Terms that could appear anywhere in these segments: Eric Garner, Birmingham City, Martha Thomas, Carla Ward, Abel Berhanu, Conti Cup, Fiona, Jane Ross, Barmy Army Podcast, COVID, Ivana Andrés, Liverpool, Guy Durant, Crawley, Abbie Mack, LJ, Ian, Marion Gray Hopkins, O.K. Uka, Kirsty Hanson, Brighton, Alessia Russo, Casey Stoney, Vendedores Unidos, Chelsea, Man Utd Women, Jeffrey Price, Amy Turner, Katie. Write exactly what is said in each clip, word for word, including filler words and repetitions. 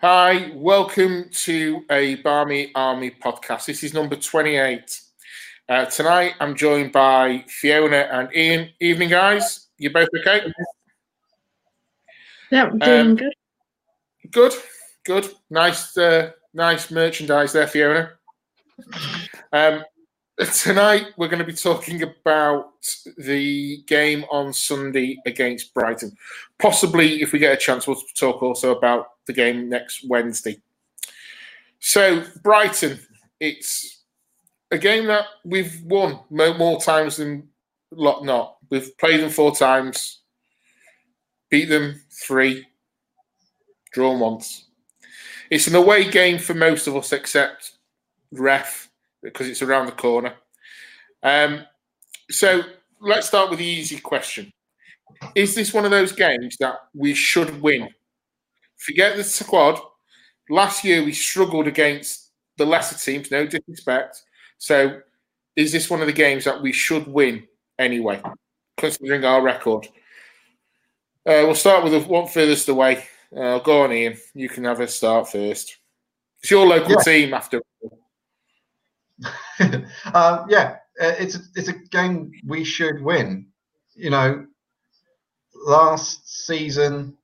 Hi, welcome to a Barmy Army podcast. This is number twenty-eight. Uh, tonight I'm joined by Fiona and Ian. Evening, guys. You both okay? Yeah, we're doing um, good. Good, good. Nice, uh, nice merchandise there, Fiona. Um, tonight we're going to be talking about the game on Sunday against Brighton. Possibly, if we get a chance, we'll talk also about the game next Wednesday. So Brighton, it's a game that we've won more times than lot not. We've played them four times, beat them three, drawn once. It's an away game for most of us except Ref because it's around the corner. Um, so let's start with the easy question. Is this one of those games that we should win? Forget the squad. Last year we struggled against the lesser teams, no disrespect. So is this one of the games that we should win anyway, considering our record? Uh, we'll start with the one furthest away. Uh, go on, Ian. You can have a start first. It's your local yeah. team after all. uh, yeah, it's a, it's a game we should win. You know, last season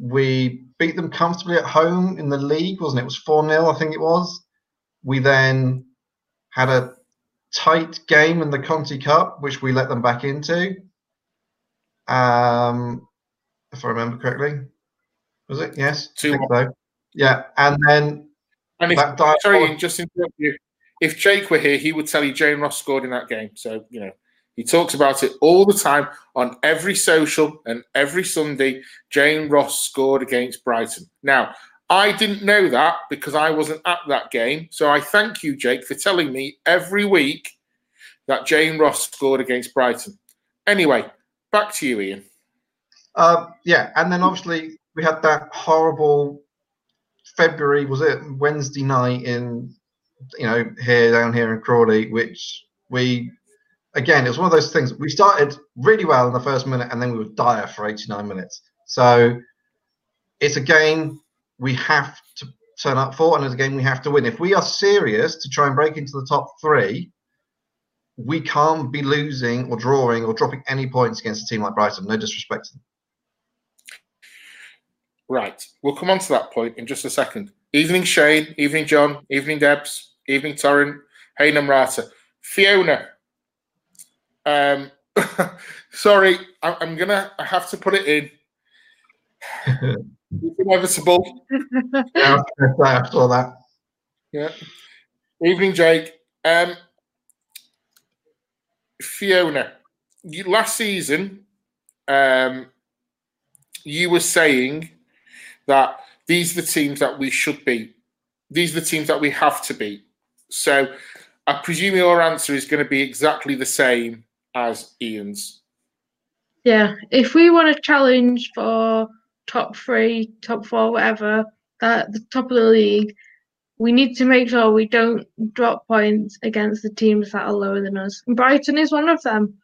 we beat them comfortably at home in the league, wasn't it? It was four nil, I think it was. We then had a tight game in the Conti Cup, which we let them back into, um, if I remember correctly. Was it? Yes. Two so. Yeah, and then... And if, that sorry, just interrupt you. If Jake were here, he would tell you Jane Ross scored in that game. So, you know, he talks about it all the time on every social and every Sunday. Jane Ross scored against Brighton. Now, I didn't know that because I wasn't at that game. So I thank you, Jake, for telling me every week that Jane Ross scored against Brighton. Anyway, back to you, Ian. Uh, yeah, and then obviously we had that horrible February, was it, Wednesday night in, you know, here, down here in Crawley, which we... Again, it was one of those things. We started really well in the first minute, and then we were dire for eighty-nine minutes. So it's a game we have to turn up for, and it's a game we have to win. If we are serious to try and break into the top three, we can't be losing or drawing or dropping any points against a team like Brighton. No disrespect to them. Right. We'll come on to that point in just a second. Evening, Shane. Evening, John. Evening, Debs. Evening, Torrin. Hey, Namrata. Fiona. Um, sorry, I, I'm gonna I have to put it in. It's inevitable. Yeah, I saw that. Yeah. Evening, Jake. Um, Fiona, you, last season, um, you were saying that these are the teams that we should beat. These are the teams that we have to beat. So, I presume your answer is going to be exactly the same as Ian's. Yeah, if we want to challenge for top three, top four, whatever, that the top of the league, we need to make sure we don't drop points against the teams that are lower than us. And Brighton is one of them.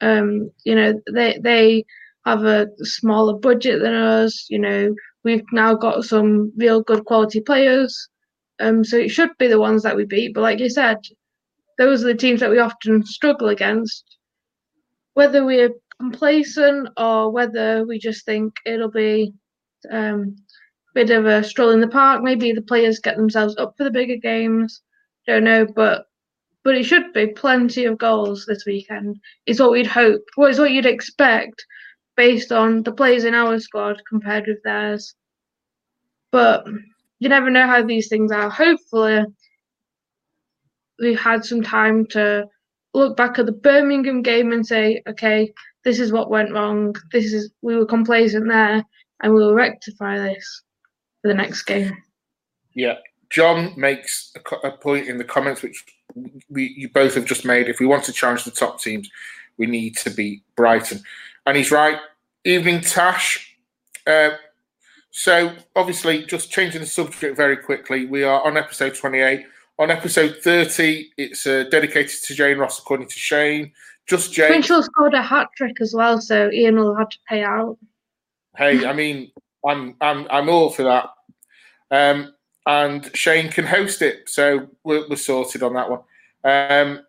Um, you know, they they have a smaller budget than us. You know, we've now got some real good quality players. Um, so it should be the ones that we beat. But like you said, those are the teams that we often struggle against. Whether we're complacent or whether we just think it'll be um, a bit of a stroll in the park, maybe the players get themselves up for the bigger games. Don't know, but but it should be plenty of goals this weekend. It's what we'd hope. Well, it's what you'd expect based on the players in our squad compared with theirs. But you never know how these things are. Hopefully, we've had some time to look back at the Birmingham game and say, okay, this is what went wrong. This is we were complacent there, and we will rectify this for the next game. Yeah, John makes a, a point in the comments, which we you both have just made. If we want to challenge the top teams, we need to beat Brighton, and he's right. Evening, Tash. Uh, so obviously, just changing the subject very quickly. We are on episode twenty-eight. On episode thirty, it's uh, dedicated to Jane Ross, according to Shane. Just Jane. Winchell scored a hat trick as well, so Ian will have to pay out. Hey, I mean, I'm I'm I'm all for that. Um, and Shane can host it. So we're, we're sorted on that one. Um,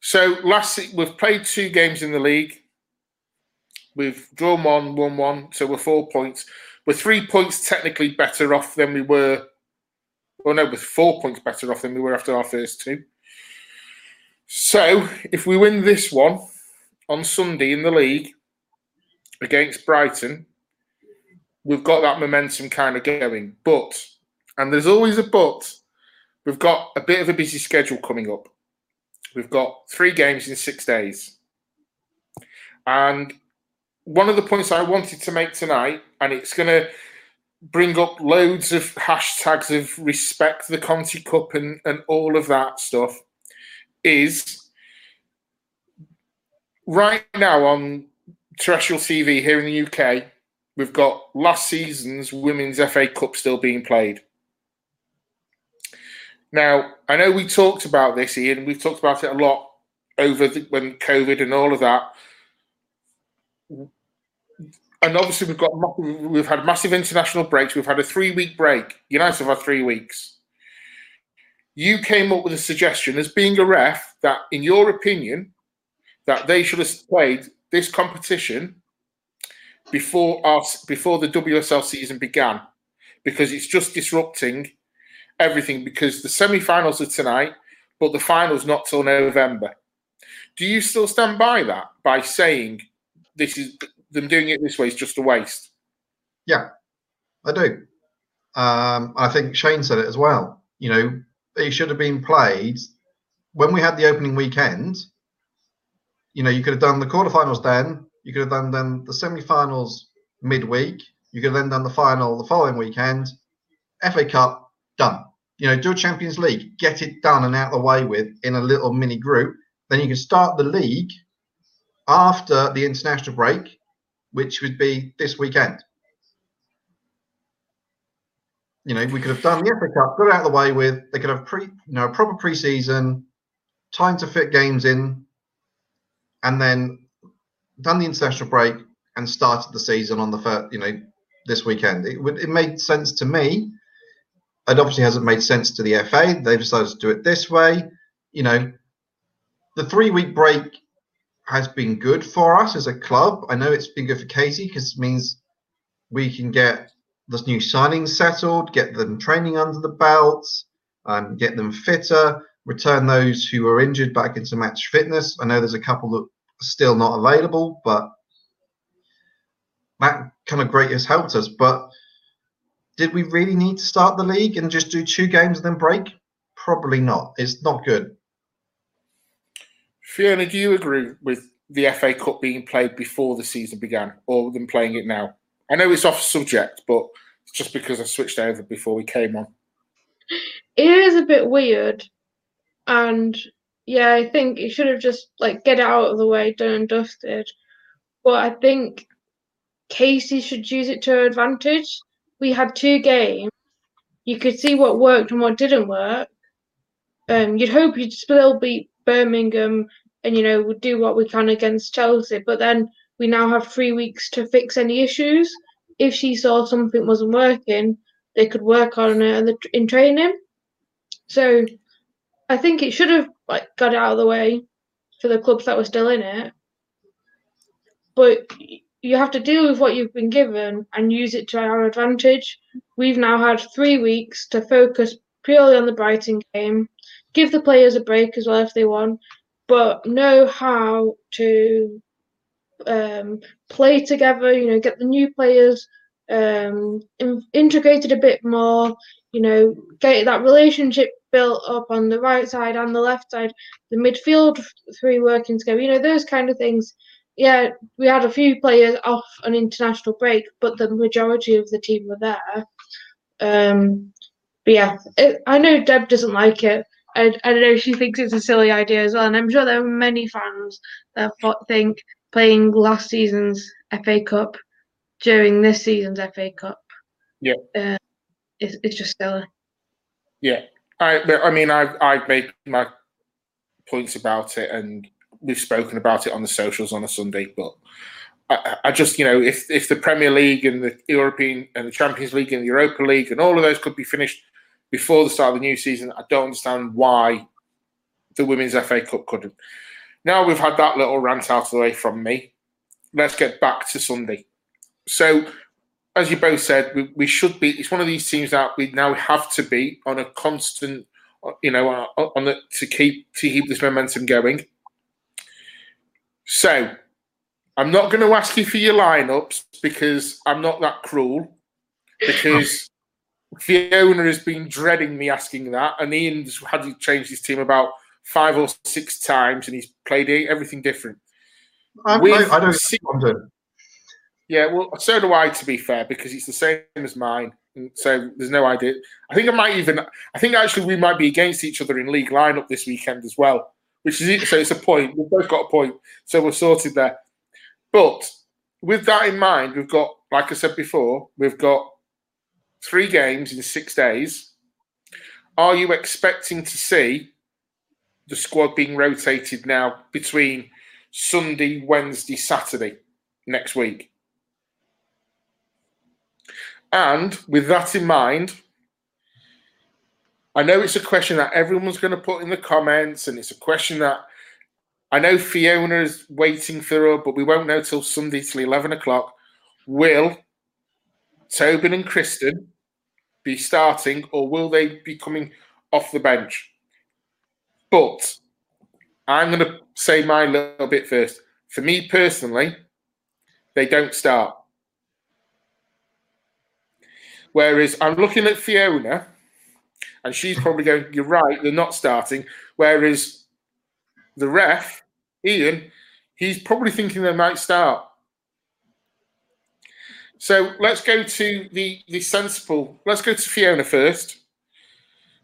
so last we've played two games in the league. We've drawn one, won one, so we're four points. We're three points technically better off than we were. Well, no, we're four points better off than we were after our first two. So if we win this one on Sunday in the league against Brighton, we've got that momentum kind of going. But, and there's always a but, we've got a bit of a busy schedule coming up. We've got three games in six days. And one of the points I wanted to make tonight, and it's going to bring up loads of hashtags of respect the Conti Cup and, and all of that stuff, is right now on terrestrial T V here in the U K, we've got last season's Women's F A Cup still being played. Now, I know we talked about this, Ian. We've talked about it a lot over the, when COVID and all of that. And obviously, we've got we've had massive international breaks. We've had a three-week break. United have had three weeks. You came up with a suggestion as being a ref that, in your opinion, that they should have played this competition before our before the W S L season began, because it's just disrupting everything. Because the semi-finals are tonight, but the final's not till November. Do you still stand by that? By saying this is. Them doing it this way is just a waste. Yeah, I do. Um, I think Shane said it as well. You know, it should have been played when we had the opening weekend. You know, you could have done the quarterfinals then. You could have done then the semi-finals midweek. You could have then done the final the following weekend. F A Cup, done. You know, do a Champions League. Get it done and out of the way with in a little mini group. Then you can start the league after the international break, which would be this weekend. You know, we could have done the F A Cup, got it out of the way with, they could have pre, you know, a proper pre-season, time to fit games in, and then done the international break and started the season on the first, you know, this weekend. It, would, it made sense to me. It obviously hasn't made sense to the F A. They've decided to do it this way. You know, the three-week break has been good for us as a club. I know it's been good for Casey because it means we can get the new signings settled, get them training under the belts, um, get them fitter, return those who are injured back into match fitness. I know there's a couple that are still not available, but that kind of great has helped us. But did we really need to start the league and just do two games and then break? Probably not. It's not good. Fiona, do you agree with the F A Cup being played before the season began or them playing it now? I know it's off subject, but it's just because I switched over before we came on. It is a bit weird. And, yeah, I think you should have just, like, get it out of the way, done and dusted. But I think Casey should use it to her advantage. We had two games. You could see what worked and what didn't work. Um, you'd hope you'd still beat Birmingham and, you know, we'll do what we can against Chelsea, but then we now have three weeks to fix any issues. If she saw something wasn't working, they could work on it in training. So I think it should have, like, got it out of the way for the clubs that were still in it, but you have to deal with what you've been given and use it to our advantage. We've now had three weeks to focus purely on the Brighton game. Give the players a break as well if they want, but know how to um, play together, you know, get the new players um, in- integrated a bit more, you know, get that relationship built up on the right side and the left side, the midfield three working together, you know, those kind of things. Yeah, we had a few players off an international break, but the majority of the team were there. Um, but yeah, it, I know Deb doesn't like it. I, I don't know, she thinks it's a silly idea as well, and I'm sure there are many fans that think playing last season's F A Cup during this season's F A Cup, yeah, uh, it's, it's just silly. Yeah, I, I mean, I've I've made my points about it, and we've spoken about it on the socials on a Sunday, but I, I just, you know, if if the Premier League and the European and the Champions League and the Europa League and all of those could be finished before the start of the new season, I don't understand why the Women's F A Cup couldn't. Now we've had that little rant out of the way from me, let's get back to Sunday. So, as you both said, we, we should be, it's one of these teams that we now have to be on a constant, you know, on the, to keep to keep this momentum going. So, I'm not going to ask you for your lineups because I'm not that cruel. Because Fiona has been dreading me asking that, and Ian's had to change his team about five or six times, and he's played everything different. I, I, I don't see what I'm doing. Yeah, well, so do I, to be fair, because it's the same as mine. And so there's no idea. I think I might even, I think actually we might be against each other in league lineup this weekend as well, which is it. So it's a point. We've both got a point. So we're sorted there. But with that in mind, we've got, like I said before, we've got three games in six days. Are you expecting to see the squad being rotated now between Sunday, Wednesday, Saturday next week? And with that in mind, I know it's a question that everyone's going to put in the comments, and it's a question that I know Fiona is waiting for her, but we won't know till Sunday, till eleven o'clock. Will Tobin and Christen be starting, or will they be coming off the bench? But I'm going to say my little bit first. For me personally, they don't start. Whereas I'm looking at Fiona, and she's probably going, you're right, they're not starting. Whereas the ref, Ian, he's probably thinking they might start. So let's go to the, the sensible. Let's go to Fiona first.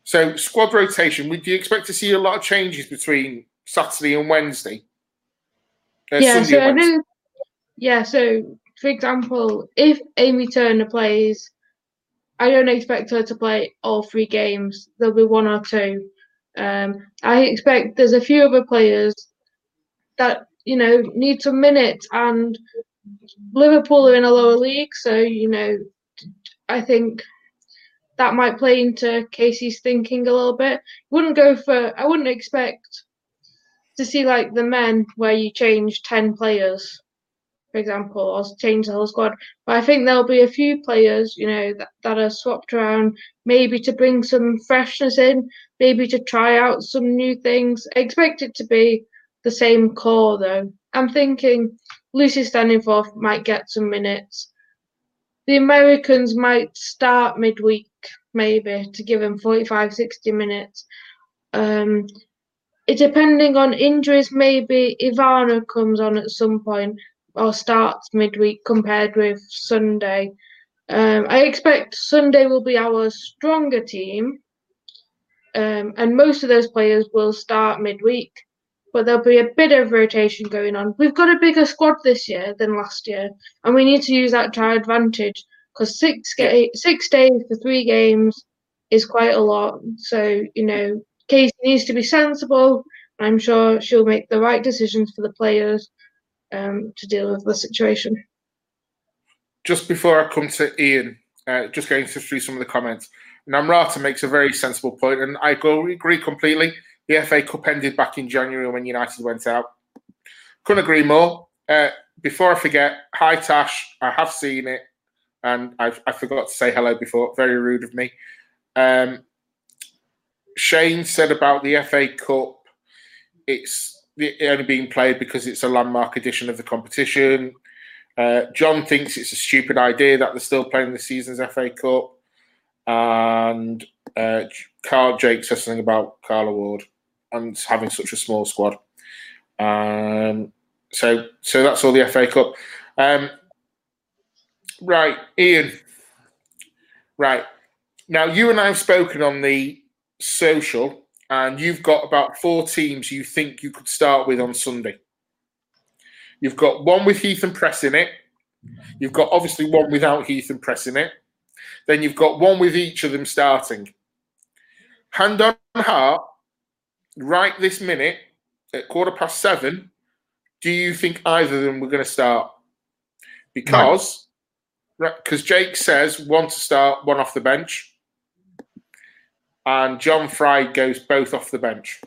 So squad rotation, do you expect to see a lot of changes between Saturday and Wednesday? Uh, yeah, so and Wednesday. I know, yeah, so for example, if Amy Turner plays, I don't expect her to play all three games. There'll be one or two. Um, I expect there's a few other players that, you know, need some minutes, and Liverpool are in a lower league, so, you know, I think that might play into Casey's thinking a little bit. Wouldn't go for. I wouldn't expect to see, like, the men where you change ten players, for example, or change the whole squad. But I think there'll be a few players, you know, that, that are swapped around, maybe to bring some freshness in, maybe to try out some new things. I expect it to be the same core, though. I'm thinking Lucy standing forth might get some minutes. The Americans might start midweek, maybe, to give them forty-five, sixty minutes. Um, it, depending on injuries, maybe Ivana comes on at some point, or starts midweek compared with Sunday. Um, I expect Sunday will be our stronger team, um, and most of those players will start midweek, but there'll be a bit of rotation going on. We've got a bigger squad this year than last year, and we need to use that to our advantage, because six, ga- six days for three games is quite a lot. So, you know, Casey needs to be sensible, and I'm sure she'll make the right decisions for the players Um, to deal with the situation. Just before I come to Ian, uh, just going through some of the comments, Namrata makes a very sensible point, and I agree completely. The F A Cup ended back in January when United went out. Couldn't agree more. Uh, before I forget, hi Tash, I have seen it, and I've, I forgot to say hello before. Very rude of me. Um, Shane said about the F A Cup, it's only being played because it's a landmark edition of the competition. Uh, John thinks it's a stupid idea that they're still playing the season's F A Cup. And uh, Carl Jake says something about Carla Ward and having such a small squad. Um, so, so that's all the F A Cup. Um, right, Ian. Right. Now, you and I have spoken on the social, and you've got about four teams you think you could start with on Sunday. You've got one with Heath and Press in it. You've got obviously one without Heath and Press in it. Then you've got one with each of them starting. Hand on heart, right this minute, at quarter past seven, do you think either of them were going to start? because because right. Jake says one to start, one off the bench, and John Fry goes both off the bench.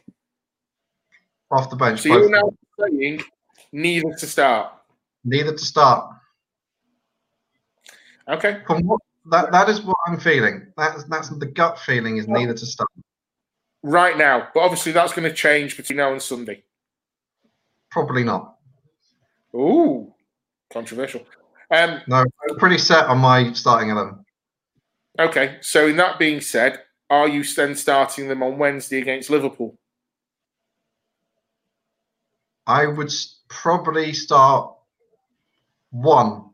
Off the bench. So you're now saying neither to start. Neither to start. Okay. From what, that that is what I'm feeling. That's that's the gut feeling is neither to start. Right now, but obviously that's going to change between now and Sunday. Probably not. Ooh, controversial. Um, no, I'm pretty set on my starting eleven. Okay, so in that being said, are you then starting them on Wednesday against Liverpool? I would probably start one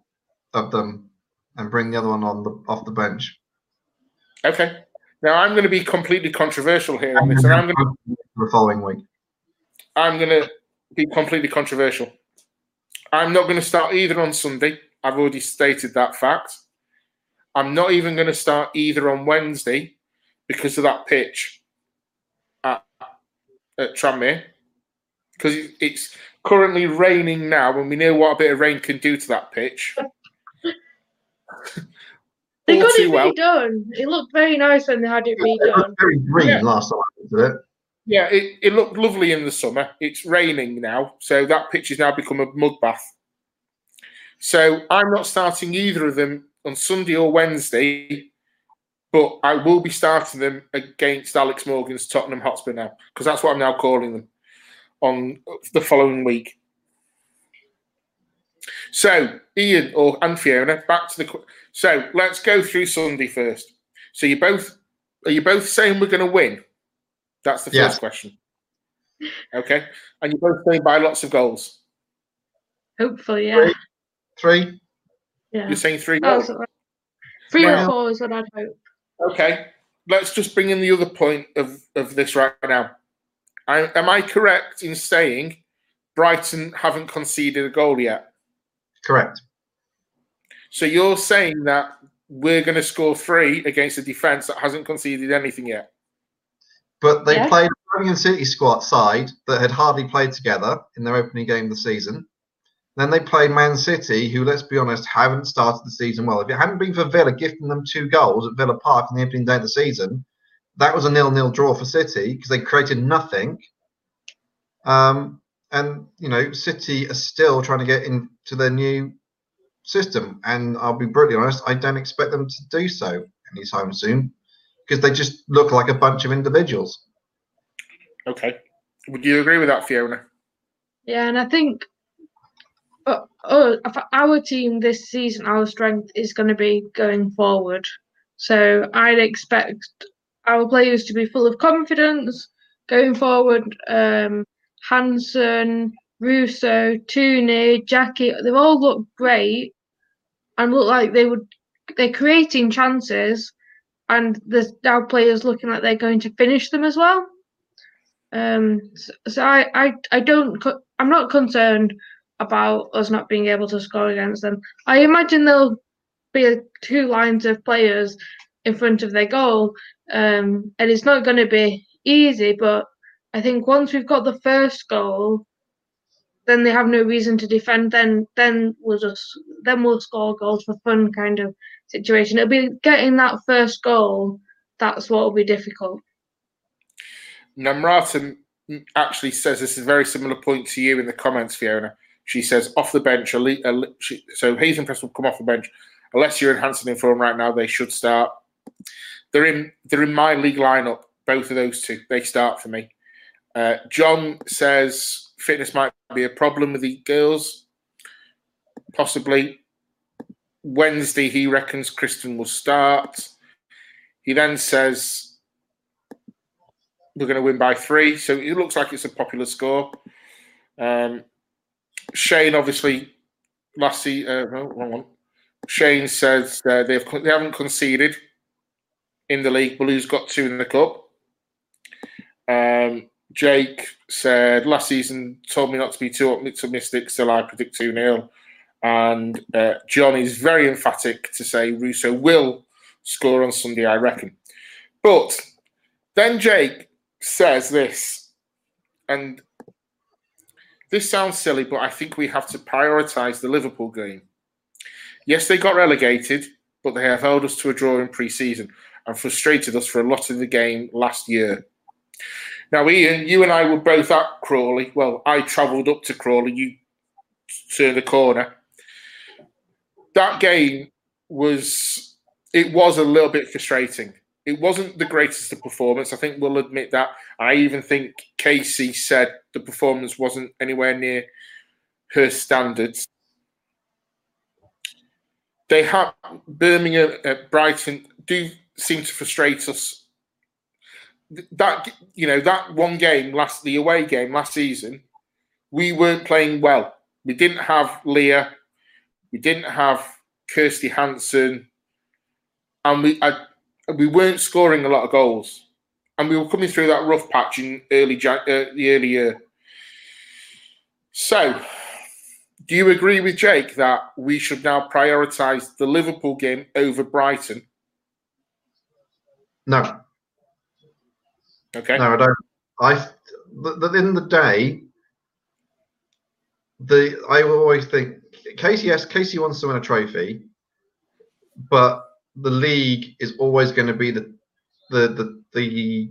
of them and bring the other one on the off the bench. Okay. Now I'm going to be completely controversial here on this, and I'm going to the following week. I'm going to be completely controversial. I'm not going to start either on Sunday. I've already stated that fact. I'm not even going to start either on Wednesday because of that pitch at, at Tranmere, because it's currently raining now, and we know what a bit of rain can do to that pitch. They got it redone. Well. It looked very nice when they had it redone. It looked very green yeah. last time, didn't it? Yeah, it, it looked lovely in the summer. It's raining now, so that pitch has now become a mud bath. So I'm not starting either of them on Sunday or Wednesday, but I will be starting them against Alex Morgan's Tottenham Hotspur now, because that's what I'm now calling them on the following week. So, Ian or and Fiona, back to the. So let's go through Sunday first. So you both are you both saying we're going to win? That's the yes. first question. Okay, and you're both saying by lots of goals. Hopefully, yeah. Three. three. Yeah. You're saying three goals. Oh, three well, or four is what I'd hope. Okay, let's just bring in the other point of of this right now. I, am I correct in saying Brighton haven't conceded a goal yet? Correct. So you're saying that we're going to score three against a defence that hasn't conceded anything yet? But they yeah. played a Birmingham City squad side that had hardly played together in their opening game of the season. Then they played Man City, who, let's be honest, haven't started the season well. If it hadn't been for Villa gifting them two goals at Villa Park on the opening day of the season, that was a nil-nil draw for City because they created nothing. Um... And, you know, City are still trying to get into their new system. And I'll be brutally honest, I don't expect them to do so anytime soon because they just look like a bunch of individuals. Okay. Would you agree with that, Fiona? Yeah, and I think uh, uh, for our team this season, our strength is going to be going forward. So I'd expect our players to be full of confidence going forward. Um Hanson, Russo, Tooney, Jackie, they've all looked great and look like they would, they're creating chances, and there's now players looking like they're going to finish them as well. Um, so, so I, I, I don't, I'm not concerned about us not being able to score against them. I imagine there'll be two lines of players in front of their goal, um, and it's not going to be easy, but I think once we've got the first goal, then they have no reason to defend. Then, then we'll just then we'll score goals for fun kind of situation. It'll be getting that first goal that's what will be difficult. Namrata actually says this is a very similar point to you in the comments, Fiona. She says off the bench. So Heath and Press will come off the bench. Unless you're in Hanson in form right now, they should start. They're in. They're in my league lineup. Both of those two, they start for me. Uh, John says fitness might be a problem with the girls. Possibly. Wednesday, he reckons Christen will start. He then says we're going to win by three. So it looks like it's a popular score. Um, Shane, obviously, last se- uh, no, wrong one. Shane says uh, they've they haven't conceded in the league. Blue's got two in the cup. Um, Jake said last season told me not to be too optimistic, still I predict two nil. And uh, John is very emphatic to say Russo will score on Sunday, I reckon. But then Jake says this, and this sounds silly, but I think we have to prioritise the Liverpool game. Yes, they got relegated, but they have held us to a draw in pre-season and frustrated us for a lot of the game last year. Now, Ian, you and I were both at Crawley. Well, I travelled up to Crawley. You turned the corner. That game was, it was a little bit frustrating. It wasn't the greatest of performance. I think we'll admit that. I even think Casey said the performance wasn't anywhere near her standards. They have Birmingham at Brighton do seem to frustrate us. That, you know, that one game, last the away game last season, we weren't playing well. We didn't have Leah. We didn't have Kirsty Hanson. And we I, we weren't scoring a lot of goals. And we were coming through that rough patch in early uh, the early year. So, do you agree with Jake that we should now prioritise the Liverpool game over Brighton? No. Okay. No, I don't. I, at the end of the day, the I always think Casey. Yes, Casey wants to win a trophy, but the league is always going to be the the the, the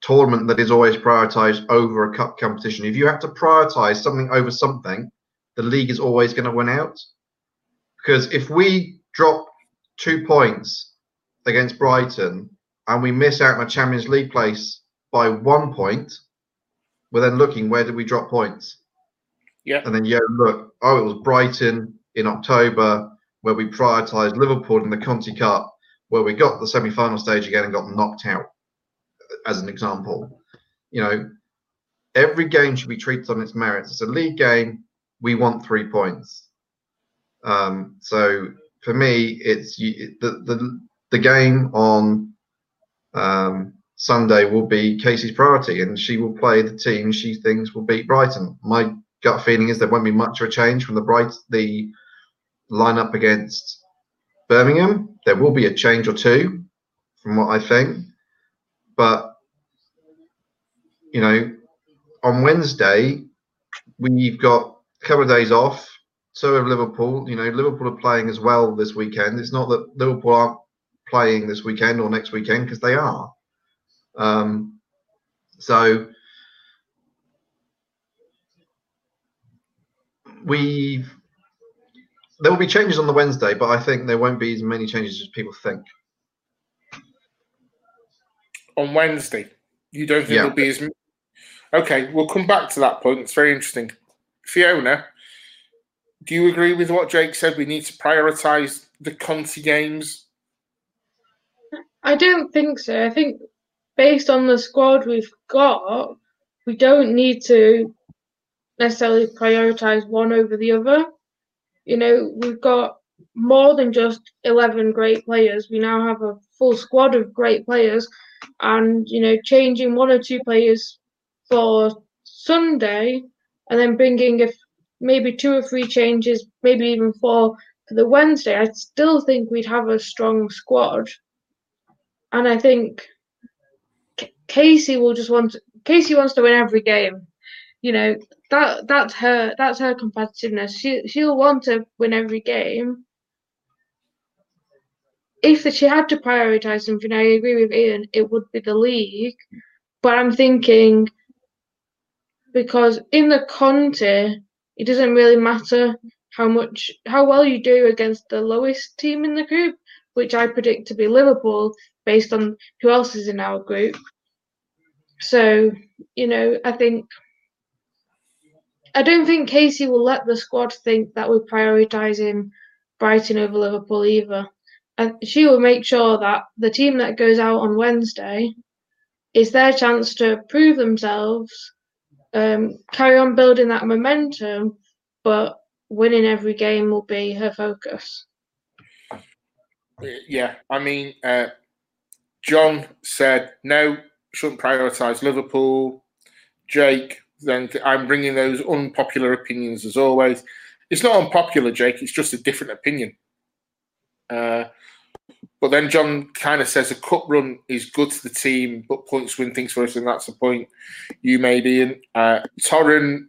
tournament that is always prioritised over a cup competition. If you have to prioritise something over something, the league is always going to win out. Because if we drop two points against Brighton and we miss out on a Champions League place by one point, we're then looking, where did we drop points? Yeah. And then you look, oh, it was Brighton in October where we prioritised Liverpool in the Conti Cup, where we got the semi-final stage again and got knocked out, as an example. You know, every game should be treated on its merits. It's a league game. We want three points. Um, so for me, it's you, the, the the game on um, Sunday will be Casey's priority, and she will play the team she thinks will beat Brighton. My gut feeling is there won't be much of a change from the bright the lineup against Birmingham. There will be a change or two, from what I think, but you know, on Wednesday we've got a couple of days off, so have Liverpool. You know, Liverpool are playing as well this weekend. It's not that Liverpool aren't playing this weekend or next weekend, because they are. Um, so we've there will be changes on the Wednesday, but I think there won't be as many changes as people think. On Wednesday, you don't think yeah. there'll be as many? Okay, we'll come back to that point. It's very interesting. Fiona, do you agree with what Jake said? We need to prioritise the Conti games. I don't think so. I think based on the squad we've got, we don't need to necessarily prioritise one over the other. You know, we've got more than just eleven great players. We now have a full squad of great players, and, you know, changing one or two players for Sunday, and then bringing if maybe two or three changes, maybe even four for the Wednesday, I still think we'd have a strong squad. And I think C- Casey will just want. Casey wants to win every game. You know, that that's her. That's her competitiveness. She she'll want to win every game. If she had to prioritise something, I agree with Ian, it would be the league. But I'm thinking, because in the Conti, it doesn't really matter how much, how well you do against the lowest team in the group, which I predict to be Liverpool, based on who else is in our group. So, you know, I think, I don't think Casey will let the squad think that we're prioritising Brighton over Liverpool either. And she will make sure that the team that goes out on Wednesday is their chance to prove themselves. Um, carry on building that momentum, but winning every game will be her focus. Yeah, I mean, uh, John said, no, shouldn't prioritise Liverpool. Jake, then I'm bringing those unpopular opinions as always. It's not unpopular, Jake, it's just a different opinion. Uh, but then John kind of says a cup run is good to the team, but points win things for us, and that's the point you made, Ian. Uh, Torren,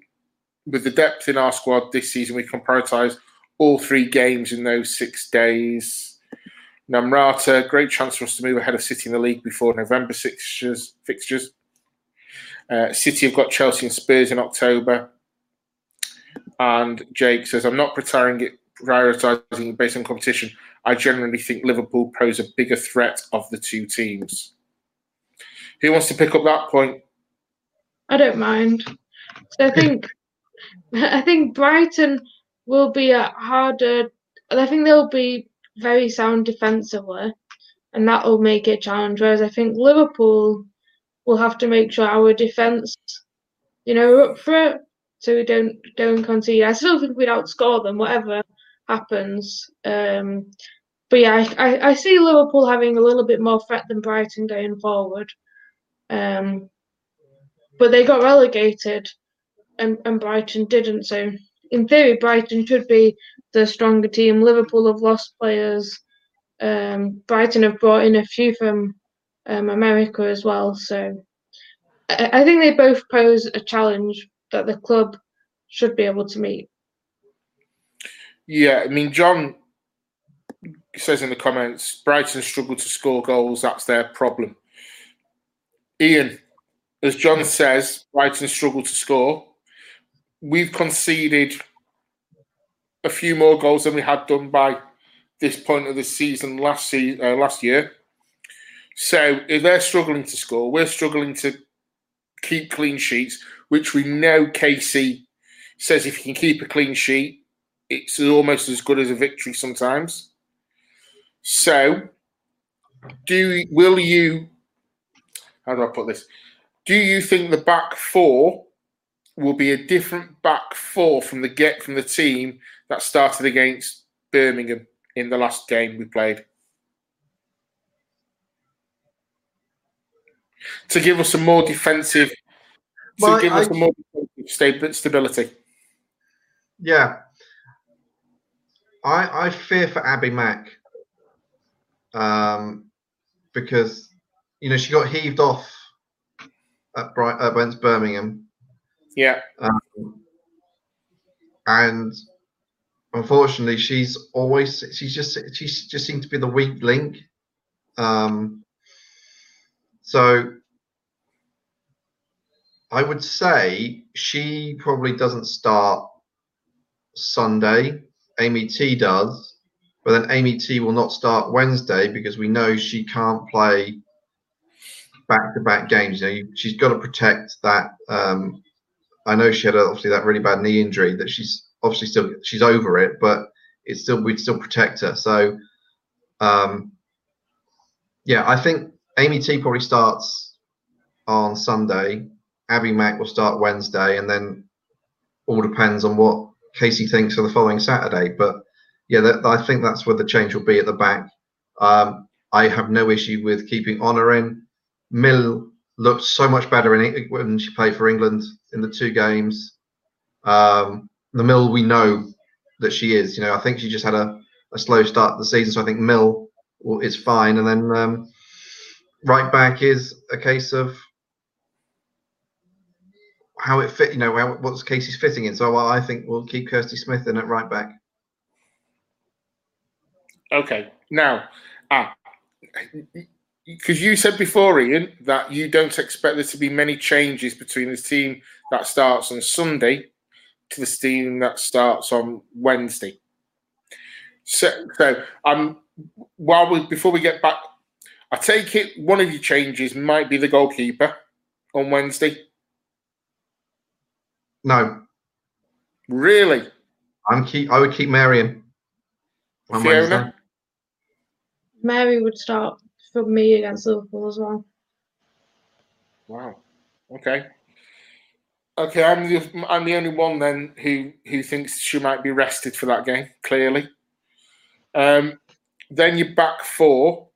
with the depth in our squad this season, we can prioritise all three games in those six days. Namrata, great chance for us to move ahead of City in the league before November fixtures. fixtures. Uh, City have got Chelsea and Spurs in October. And Jake says, I'm not prioritising it based on competition. I generally think Liverpool pose a bigger threat of the two teams. Who wants to pick up that point? I don't mind. So I think I think Brighton will be a harder. I think they'll be very sound defensively, and that will make it a challenge. Whereas I think Liverpool will have to make sure our defence, you know, are up for it, so we don't don't concede. I still think we'd outscore them, whatever happens. Um, but yeah, I, I, I see Liverpool having a little bit more threat than Brighton going forward. Um, but they got relegated, and, and Brighton didn't. So in theory, Brighton should be the stronger team. Liverpool have lost players. Um, Brighton have brought in a few from um, America as well. So I, I think they both pose a challenge that the club should be able to meet. Yeah, I mean, John says in the comments, Brighton struggled to score goals. That's their problem. Ian, as John says, Brighton struggled to score. We've conceded a few more goals than we had done by this point of the season last se- uh, last year. So if they're struggling to score, we're struggling to keep clean sheets, which we know Casey says if you can keep a clean sheet, it's almost as good as a victory sometimes. So, do will you? How do I put this? Do you think the back four will be a different back four from the get from the team that started against Birmingham in the last game we played? To give us a more defensive, to well, give I, us a more defensive stability. Yeah. I, I fear for Abbie Mack um, because, you know, she got heaved off at Bright, uh, against Birmingham. Yeah. Um, and unfortunately, she's always, she's just, she just seemed to be the weak link. Um, so I would say she probably doesn't start Sunday. Amy T does, but then Amy T will not start Wednesday because we know she can't play back-to-back games. You know, you, she's got to protect that. Um, I know she had obviously that really bad knee injury that she's obviously still she's over it, but it's still we'd still protect her. So, um, yeah, I think Amy T probably starts on Sunday. Abbie Mack will start Wednesday, and then all depends on what Casey thinks for the following Saturday. But yeah, that, I think that's where the change will be at the back. Um, I have no issue with keeping Honor in. Mill looked so much better in when she played for England in the two games. Um, the Mill we know that she is. You know, I think she just had a, a slow start to the season, so I think Mill is fine. And then um, right back is a case of how it fit, you know, how, what's Casey's fitting in. So I think we'll keep Kirsty Smith in at right back. Okay. Now, because ah, you said before, Ian, that you don't expect there to be many changes between the team that starts on Sunday to the team that starts on Wednesday. So, so um, while we before we get back, I take it one of your changes might be the goalkeeper on Wednesday. No. Really? I'm keep. I would keep Mary in. On Fiona? Wednesday. Mary would start for me against Liverpool as well. Wow. Okay. Okay, I'm the I'm the only one then who, who thinks she might be rested for that game. Clearly. Um. Then you're back four.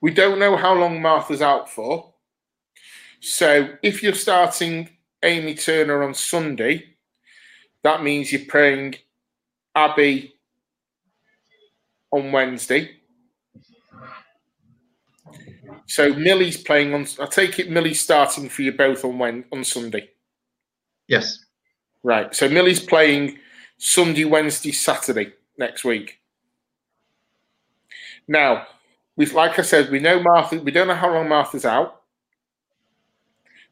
We don't know how long Martha's out for. So if you're starting Amy Turner on Sunday, that means you're playing Abbie on Wednesday. So Millie's playing on. I take it Millie's starting for you both on when on Sunday. Yes. Right. So Millie's playing Sunday, Wednesday, Saturday next week. Now, we've, like I said, we know Martha. We don't know how long Martha's out.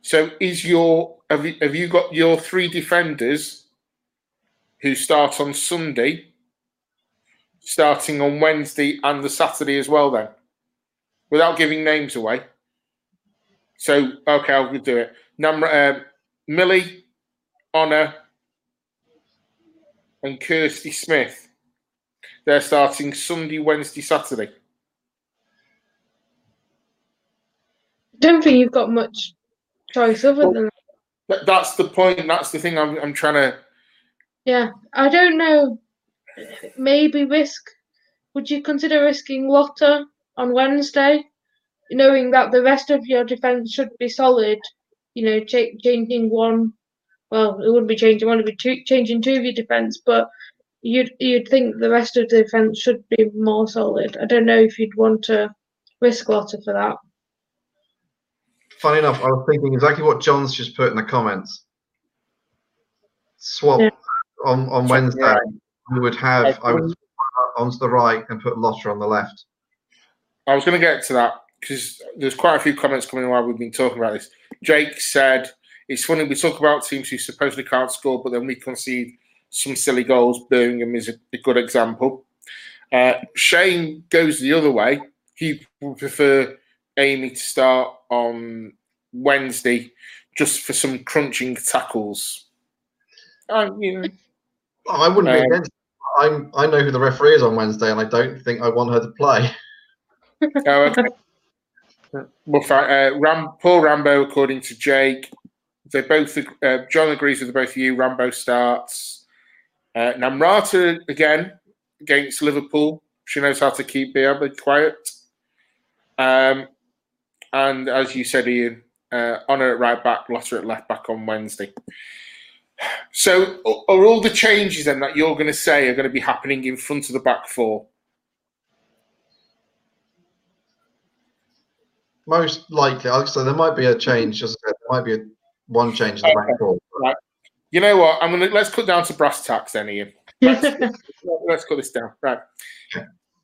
So, is your have you, have you got your three defenders who start on Sunday, starting on Wednesday and the Saturday as well? Then, without giving names away. So, okay, I'll do it. Number um, Millie, Honor, and Kirsty Smith. They're starting Sunday, Wednesday, Saturday. I don't think you've got much choice other well, than that. That's the point. That's the thing I'm, I'm trying to... Yeah, I don't know. Maybe risk. Would you consider risking Lotte on Wednesday, knowing that the rest of your defence should be solid? You know, ch changing one... Well, it wouldn't be changing one. It would be two, changing two of your defence, but... You'd you'd think the rest of the defence should be more solid. I don't know if you'd want to risk Lotte for that. Funny enough, I was thinking exactly what John's just put in the comments. Swap yeah. on on Wednesday. Yeah. We would have yeah. I would put onto the right and put Lotte on the left. I was going to get to that because there's quite a few comments coming while we've been talking about this. Jake said it's funny we talk about teams who supposedly can't score, but then we concede some silly goals. Birmingham is a, a good example. Uh, Shane goes the other way. He would prefer Amy to start on Wednesday just for some crunching tackles. I, you know, I wouldn't um, be against it. I'm, I know who the referee is on Wednesday, and I don't think I want her to play. Oh, okay. Well, uh, Ram, Paul Rambo, according to Jake, they both. Uh, John agrees with the both of you. Rambo starts. Uh, Namrata, again, against Liverpool. She knows how to keep Biaba quiet. Um, and as you said, Ian, uh, Honor at right back, Lotte at left back on Wednesday. So are all the changes then that you're going to say are going to be happening in front of the back four? Most likely. So there might be a change. Just there might be a, one change in the okay. back four. Right. You know what? I'm gonna let's cut down to brass tacks then, Ian. Let's, let's cut this down. Right.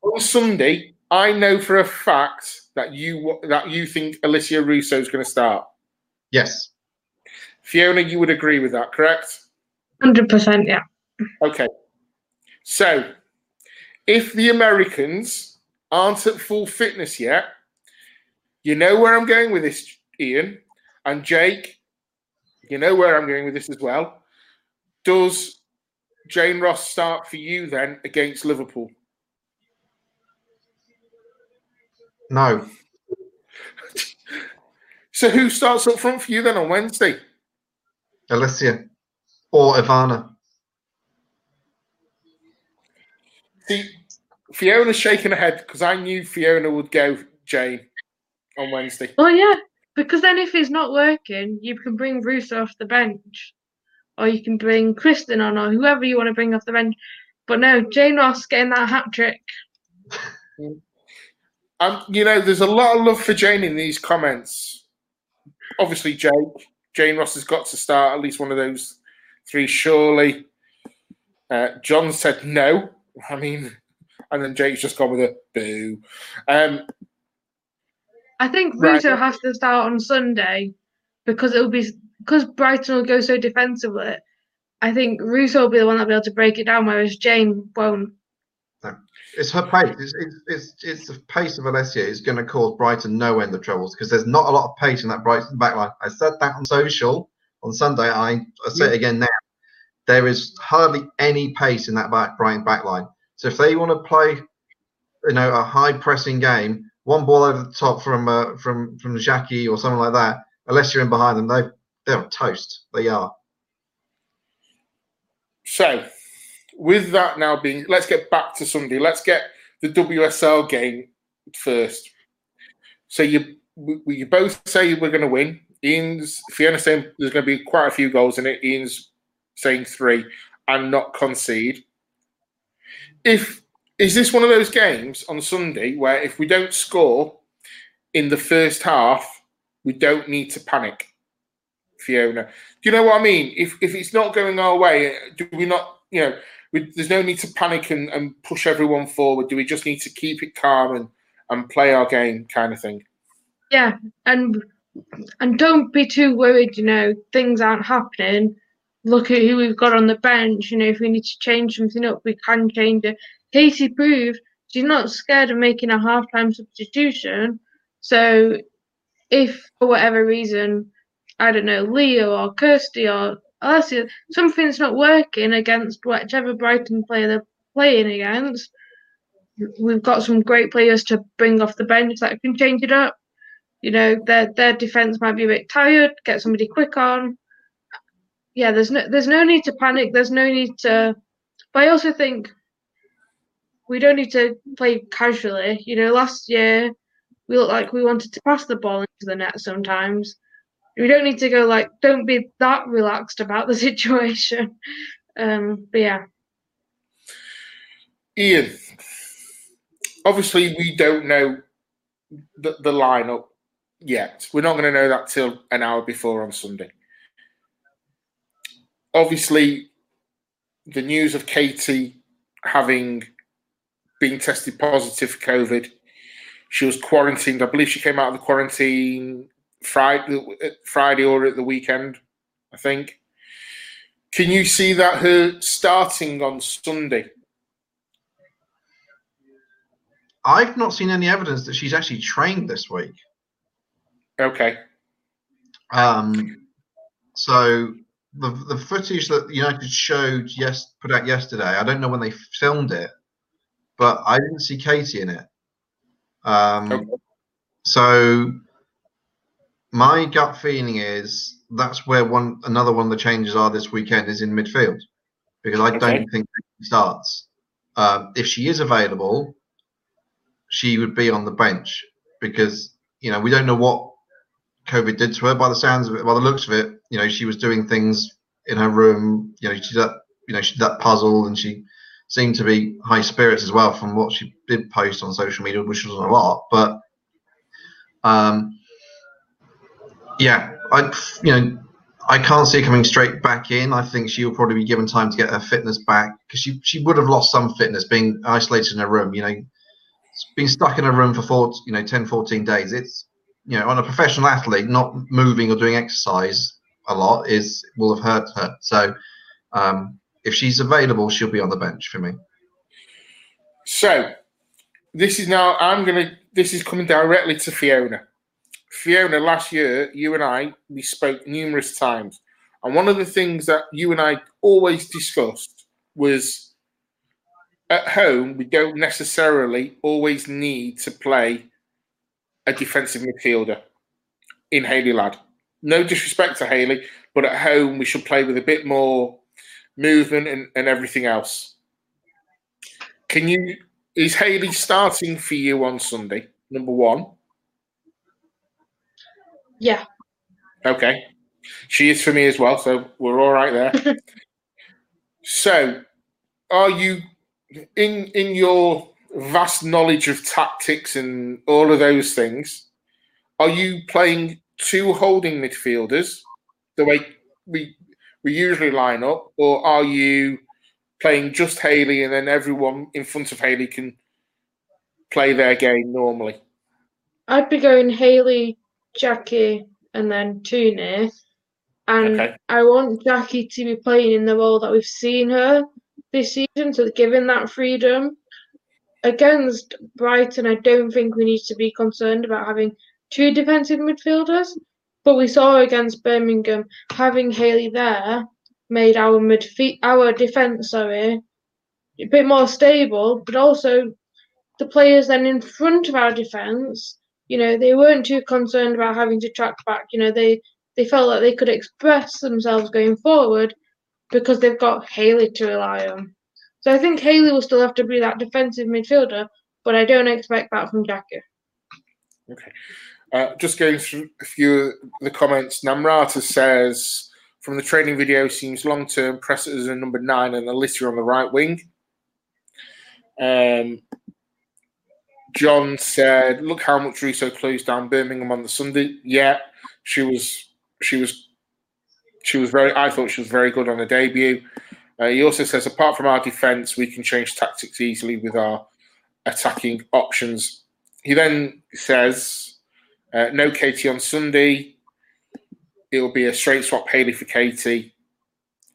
On Sunday, I know for a fact that you that you think Alessia Russo is going to start. Yes. Fiona, you would agree with that, correct? one hundred percent, yeah. Okay. So, if the Americans aren't at full fitness yet, you know where I'm going with this, Ian and Jake. You know where I'm going with this as well. Does Jane Ross start for you then against Liverpool? No. So who starts up front for you then on Wednesday? Alessia or Ivana. See, Fiona's shaking her head because I knew Fiona would go Jane on Wednesday. Oh, yeah. Because then if it's not working, you can bring Russo off the bench, or you can bring Christen on, or whoever you want to bring off the bench. But no, Jane Ross getting that hat-trick. Um, you know, there's a lot of love for Jane in these comments. Obviously, Jake. Jane Ross has got to start at least one of those three, surely. Uh, John said no. I mean, and then Jake's just gone with a boo. Um I think Russo right. has to start on Sunday because it'll be because Brighton will go so defensively. I think Russo will be the one that'll be able to break it down, whereas Jane won't. No. It's her pace. It's, it's, it's the pace of Alessia is going to cause Brighton no end of troubles because there's not a lot of pace in that Brighton backline. I said that on social on Sunday. I, I say yeah. it again now. There is hardly any pace in that back, Brighton backline. So if they want to play, you know, a high pressing game. One ball over the top from uh, from from Jackie or something like that. Unless you're in behind them, they they're on toast. They are. So, with that now being, let's get back to Sunday. Let's get the W S L game first. So you you both say we're going to win. Ian's Fiona's saying there's going to be quite a few goals in it. Ian's saying three and not concede. If Is this one of those games on Sunday where if we don't score in the first half, we don't need to panic, Fiona? Do you know what I mean? If if it's not going our way, do we not, you know, we, there's no need to panic and, and push everyone forward. Do we just need to keep it calm and, and play our game kind of thing? Yeah, and and don't be too worried, you know, things aren't happening. Look at who we've got on the bench. You know, if we need to change something up, we can change it. Katie proved she's not scared of making a half-time substitution. So if, for whatever reason, I don't know, Leah or Kirsty or Alessia, something's not working against whichever Brighton player they're playing against, we've got some great players to bring off the bench that can change it up. You know, their their defence might be a bit tired, get somebody quick on. Yeah, there's no there's no need to panic. There's no need to... But I also think we don't need to play casually. You know, last year we looked like we wanted to pass the ball into the net sometimes. We don't need to go like, don't be that relaxed about the situation. Um, but yeah. Ian, obviously we don't know the, the lineup yet. We're not going to know that till an hour before on Sunday. Obviously, the news of Katie having been tested positive for COVID, she was quarantined. I believe she came out of the quarantine Friday, Friday or at the weekend, I think. Can you see that her starting on Sunday? I've not seen any evidence that she's actually trained this week. Okay. Um. So the the footage that United showed yes put out yesterday, I don't know when they filmed it, but I didn't see Katie in it. Um. Okay. So my gut feeling is that's where one another one of the changes are this weekend is in midfield, because I okay. don't think she starts. Um, if she is available, she would be on the bench because, you know, we don't know what COVID did to her. By the sounds of it, by the looks of it, you know, she was doing things in her room. You know, she did that, you know, she did that puzzle, and she seemed to be high spirits as well from what she did post on social media, which wasn't a lot, but um. Yeah, I you know I can't see her coming straight back in. I think she will probably be given time to get her fitness back, because she, she would have lost some fitness being isolated in her room. You know, being stuck in a room for four you know ten, fourteen days. It's you know on a professional athlete, not moving or doing exercise a lot is will have hurt her. So um, if she's available, she'll be on the bench for me. So this is now I'm gonna this is coming directly to Fiona. Fiona, last year, you and I, we spoke numerous times. And one of the things that you and I always discussed was at home, we don't necessarily always need to play a defensive midfielder in Hayley Ladd. No disrespect to Hayley, but at home, we should play with a bit more movement and, and everything else. Can you, is Hayley starting for you on Sunday, number one? Yeah. Okay. She is for me as well, so we're all right there. So, are you, in in your vast knowledge of tactics and all of those things, are you playing two holding midfielders, the way we we usually line up, or are you playing just Hayley and then everyone in front of Hayley can play their game normally? I'd be going Hayley, Jackie, and then Tuna, and okay. I want Jackie to be playing in the role that we've seen her this season, so given that freedom. Against Brighton, I don't think we need to be concerned about having two defensive midfielders, but we saw against Birmingham, having Hayley there made our midfield, our defence, sorry, a bit more stable, but also the players then in front of our defence, you know, they weren't too concerned about having to track back. You know, they, they felt like they could express themselves going forward because they've got Hayley to rely on. So I think Hayley will still have to be that defensive midfielder, but I don't expect that from Jackie. Okay. Uh, just going through a few of the comments. Namrata says, from the training video, seems long-term Press as a number nine and Alessia on the right wing. Um. John said, look how much Russo closed down Birmingham on the Sunday. Yeah, she was, she was, she was very, I thought she was very good on her debut. Uh, he also says, apart from our defence, we can change tactics easily with our attacking options. He then says, uh, no Katie on Sunday. It'll be a straight swap Hayley for Katie.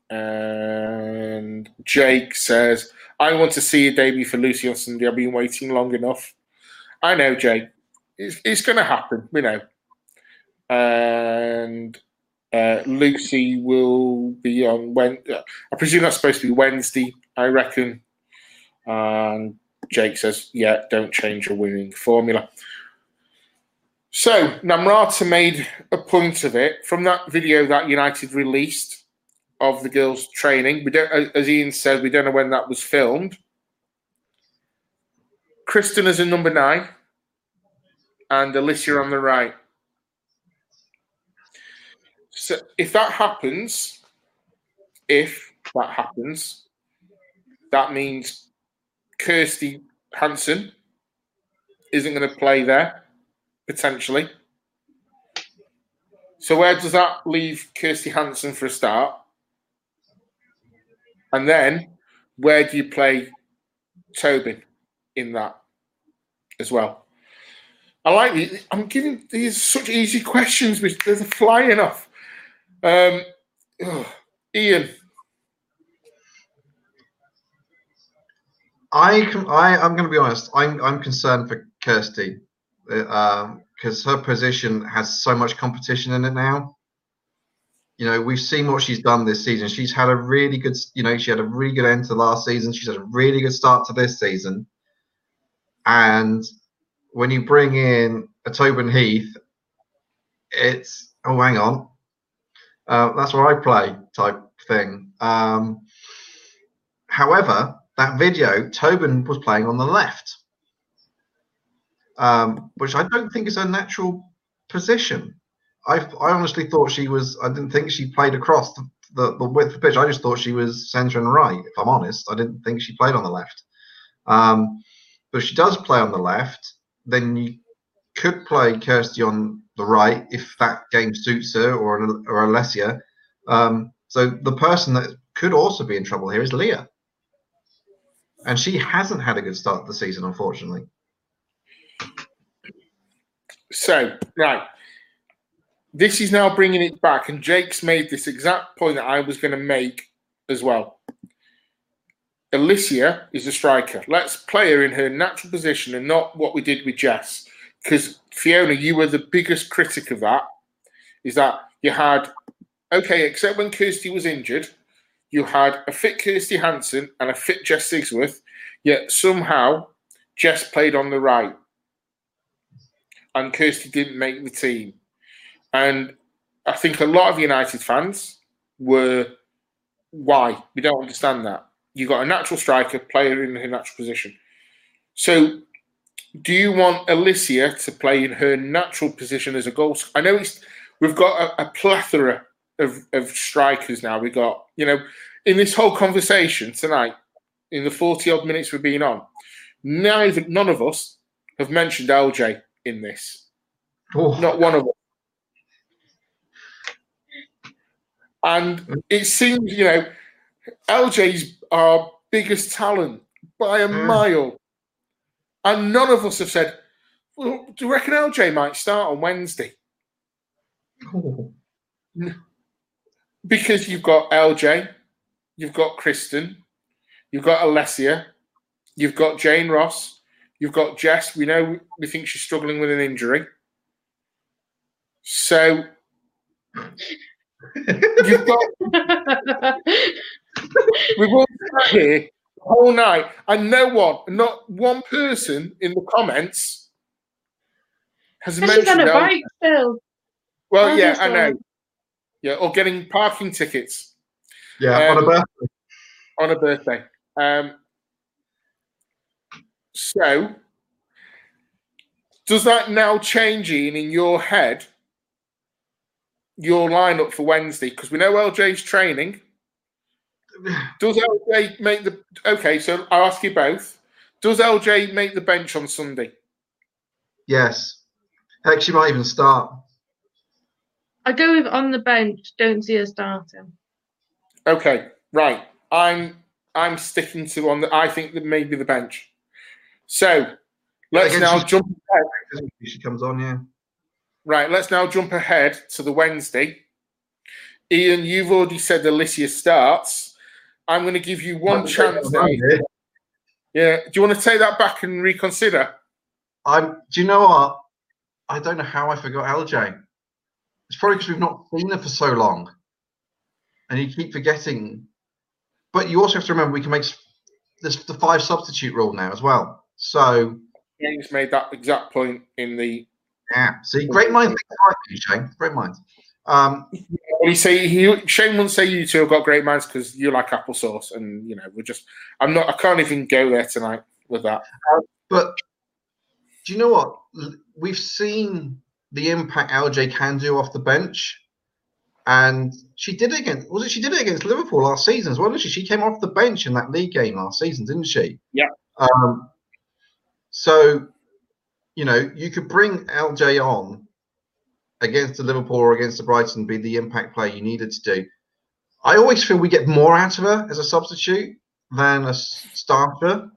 And Jake says, I want to see a debut for Lucy on Sunday. I've been waiting long enough. I know, Jake. It's, it's going to happen, we know. And uh, Lucy will be on Wednesday. I presume that's supposed to be Wednesday, I reckon. And Jake says, yeah, don't change your winning formula. So Namrata made a point of it from that video that United released of the girls training. We don't, as Ian said, we don't know when that was filmed. Christen is a number nine, and Alessia on the right. So if that happens, if that happens, that means Kirsty Hanson isn't going to play there, potentially. So where does that leave Kirsty Hanson for a start? And then where do you play Tobin in that as well? I like these. I'm giving these such easy questions, which they're flying off. Um, oh, Ian, I can. I I'm going to be honest. I'm I'm concerned for Kirsty because uh, her position has so much competition in it now. You know, we've seen what she's done this season. She's had a really good. You know, she had a really good end to last season. She's had a really good start to this season, and when you bring in a Tobin Heath, it's, oh, hang on. Uh, that's where I play type thing. Um, however, that video, Tobin was playing on the left, um, which I don't think is her natural position. I, I honestly thought she was, I didn't think she played across the, the, the width of the pitch. I just thought she was centre and right, if I'm honest. I didn't think she played on the left. Um, but she does play on the left. Then you could play Kirsty on the right if that game suits her, or or Alessia. Um, so the person that could also be in trouble here is Leah. And she hasn't had a good start to the season, unfortunately. So, right. This is now bringing it back. And Jake's made this exact point that I was going to make as well. Alessia is a striker. Let's play her in her natural position and not what we did with Jess. Because, Fiona, you were the biggest critic of that, is that you had, okay, except when Kirsty was injured, you had a fit Kirsty Hanson and a fit Jess Sigsworth, yet somehow Jess played on the right and Kirsty didn't make the team. And I think a lot of United fans were, why? We don't understand that. You got a natural striker, player in her natural position. So do you want Alessia to play in her natural position as a goal? I know it's, we've got a, a plethora of, of strikers now. We've got, you know, in this whole conversation tonight, in the forty-odd minutes we've been on, neither, none of us have mentioned L J in this. Oh. Not one of us. And it seems, you know, L J's our biggest talent by a mm. mile. And none of us have said, well, do you reckon L J might start on Wednesday? Ooh. Because you've got L J, you've got Christen, you've got Alessia, you've got Jane Ross, you've got Jess. We know we think she's struggling with an injury. So you've got... We've all sat here the whole night, and no one, not one person in the comments has and mentioned that. She's on a bike still. Well, I'll yeah, I know. It. Yeah, or getting parking tickets. Yeah, um, on a birthday. On a birthday. Um, so, does that now change, Ian, in your head, your lineup for Wednesday? Because we know L J's training. Does L J make the... Okay, so I'll ask you both. Does L J make the bench on Sunday? Yes. Heck, she might even start. I go with on the bench. Don't see her starting. Okay, right. I'm I'm sticking to one that I think that may be the bench. So let's now jump ahead. She comes on, yeah. Right, let's now jump ahead to the Wednesday. Ian, you've already said Alessia starts. I'm going to give you one chance. Yeah, do you want to take that back and reconsider? I'm. Do you know what? I don't know how I forgot L J. It's probably because we've not seen her for so long, and you keep forgetting. But you also have to remember we can make this the five substitute rule now as well. So James made that exact point in the. Yeah, see, great minds think alike, Shane. Great minds. Um, he say he, Shane wouldn't say you two have got great minds because you like applesauce, and you know we're just. I'm not. I can't even go there tonight with that. Um, but do you know what? We've seen the impact L J can do off the bench, and she did it against. Was it? She did it against Liverpool last season as well, didn't she? She came off the bench in that league game last season, didn't she? Yeah. Um, so. You know, you could bring L J on against the Liverpool or against the Brighton, be the impact player you needed to do. I always feel we get more out of her as a substitute than a starter.